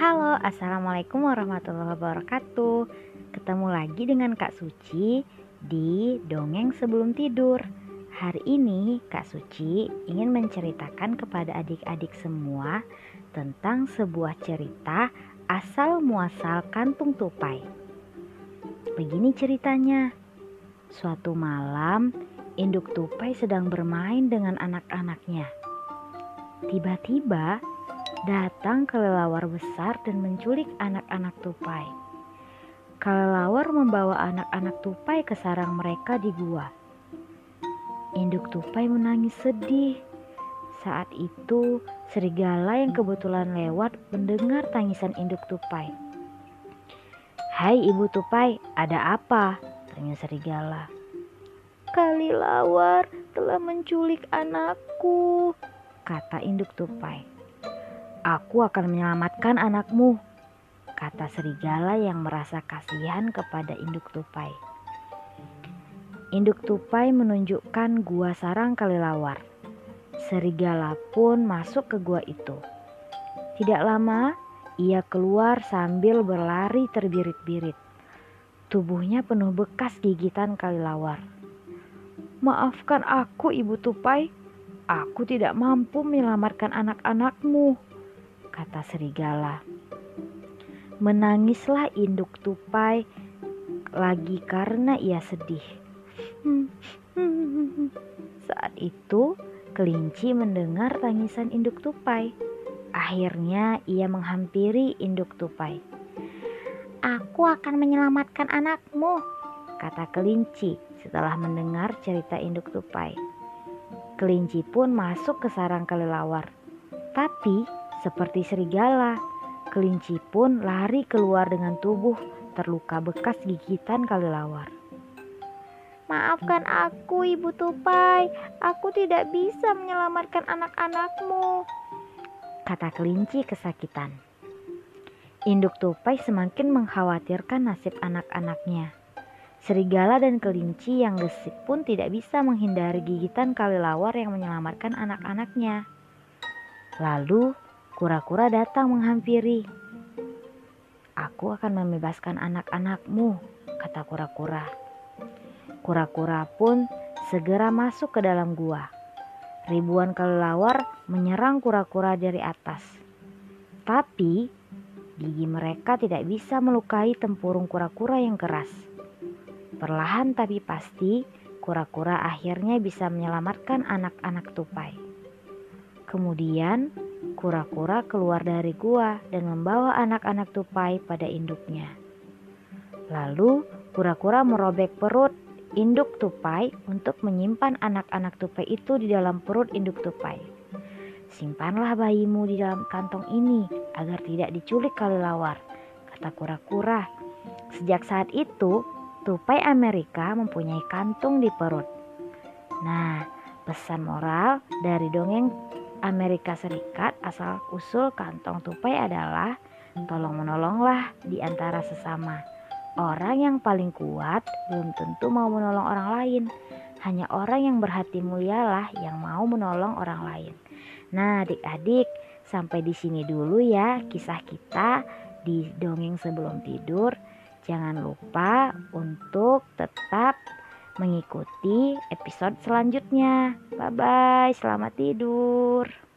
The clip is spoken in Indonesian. Halo, Assalamualaikum warahmatullahi wabarakatuh. Ketemu lagi dengan Kak Suci di Dongeng Sebelum Tidur. Hari ini Kak Suci ingin menceritakan kepada adik-adik semua tentang sebuah cerita asal muasal kantung tupai. Begini ceritanya. Suatu malam, induk tupai sedang bermain dengan anak-anaknya. Tiba-tiba datang kelelawar besar dan menculik anak-anak tupai. Kelelawar membawa anak-anak tupai ke sarang mereka di gua. Induk tupai menangis sedih. Saat itu serigala yang kebetulan lewat mendengar tangisan induk tupai. "Hai ibu tupai, ada apa?" tanya serigala. "Kelelawar telah menculik anakku," kata induk tupai. "Aku akan menyelamatkan anakmu," kata serigala yang merasa kasihan kepada induk tupai. Induk tupai menunjukkan gua sarang kelelawar. Serigala pun masuk ke gua itu. Tidak lama, ia keluar sambil berlari terbirit-birit. Tubuhnya penuh bekas gigitan kelelawar. "Maafkan aku, ibu tupai. Aku tidak mampu menyelamatkan anak-anakmu," kata serigala. Menangislah induk tupai lagi karena ia sedih. Saat itu kelinci mendengar tangisan induk tupai. Akhirnya ia menghampiri induk tupai. "Aku akan menyelamatkan anakmu," kata kelinci setelah mendengar cerita induk tupai. Kelinci pun masuk ke sarang kelelawar. Tapi seperti serigala, kelinci pun lari keluar dengan tubuh terluka bekas gigitan kelelawar. "Maafkan aku, ibu tupai. Aku tidak bisa menyelamatkan anak-anakmu," kata kelinci kesakitan. Induk tupai semakin mengkhawatirkan nasib anak-anaknya. Serigala dan kelinci yang gesit pun tidak bisa menghindari gigitan kelelawar yang menyelamatkan anak-anaknya. Lalu kura-kura datang menghampiri. "Aku akan membebaskan anak-anakmu," kata kura-kura. Kura-kura pun segera masuk ke dalam gua. Ribuan kelelawar menyerang kura-kura dari atas. Tapi gigi mereka tidak bisa melukai tempurung kura-kura yang keras. Perlahan tapi pasti, kura-kura akhirnya bisa menyelamatkan anak-anak tupai. Kemudian kura-kura keluar dari gua dan membawa anak-anak tupai pada induknya. Lalu kura-kura merobek perut induk tupai untuk menyimpan anak-anak tupai itu di dalam perut induk tupai. "Simpanlah bayimu di dalam kantong ini agar tidak diculik kelelawar," kata kura-kura. Sejak saat itu, tupai Amerika mempunyai kantung di perut. Nah, pesan moral dari dongeng Amerika Serikat asal usul kantong tupai adalah tolong menolonglah di antara sesama. Orang yang paling kuat belum tentu mau menolong orang lain. Hanya orang yang berhati mulialah yang mau menolong orang lain. Nah, adik-adik, sampai di sini dulu ya kisah kita di Dongeng Sebelum Tidur. Jangan lupa untuk tetap mengikuti episode selanjutnya. Bye-bye, selamat tidur.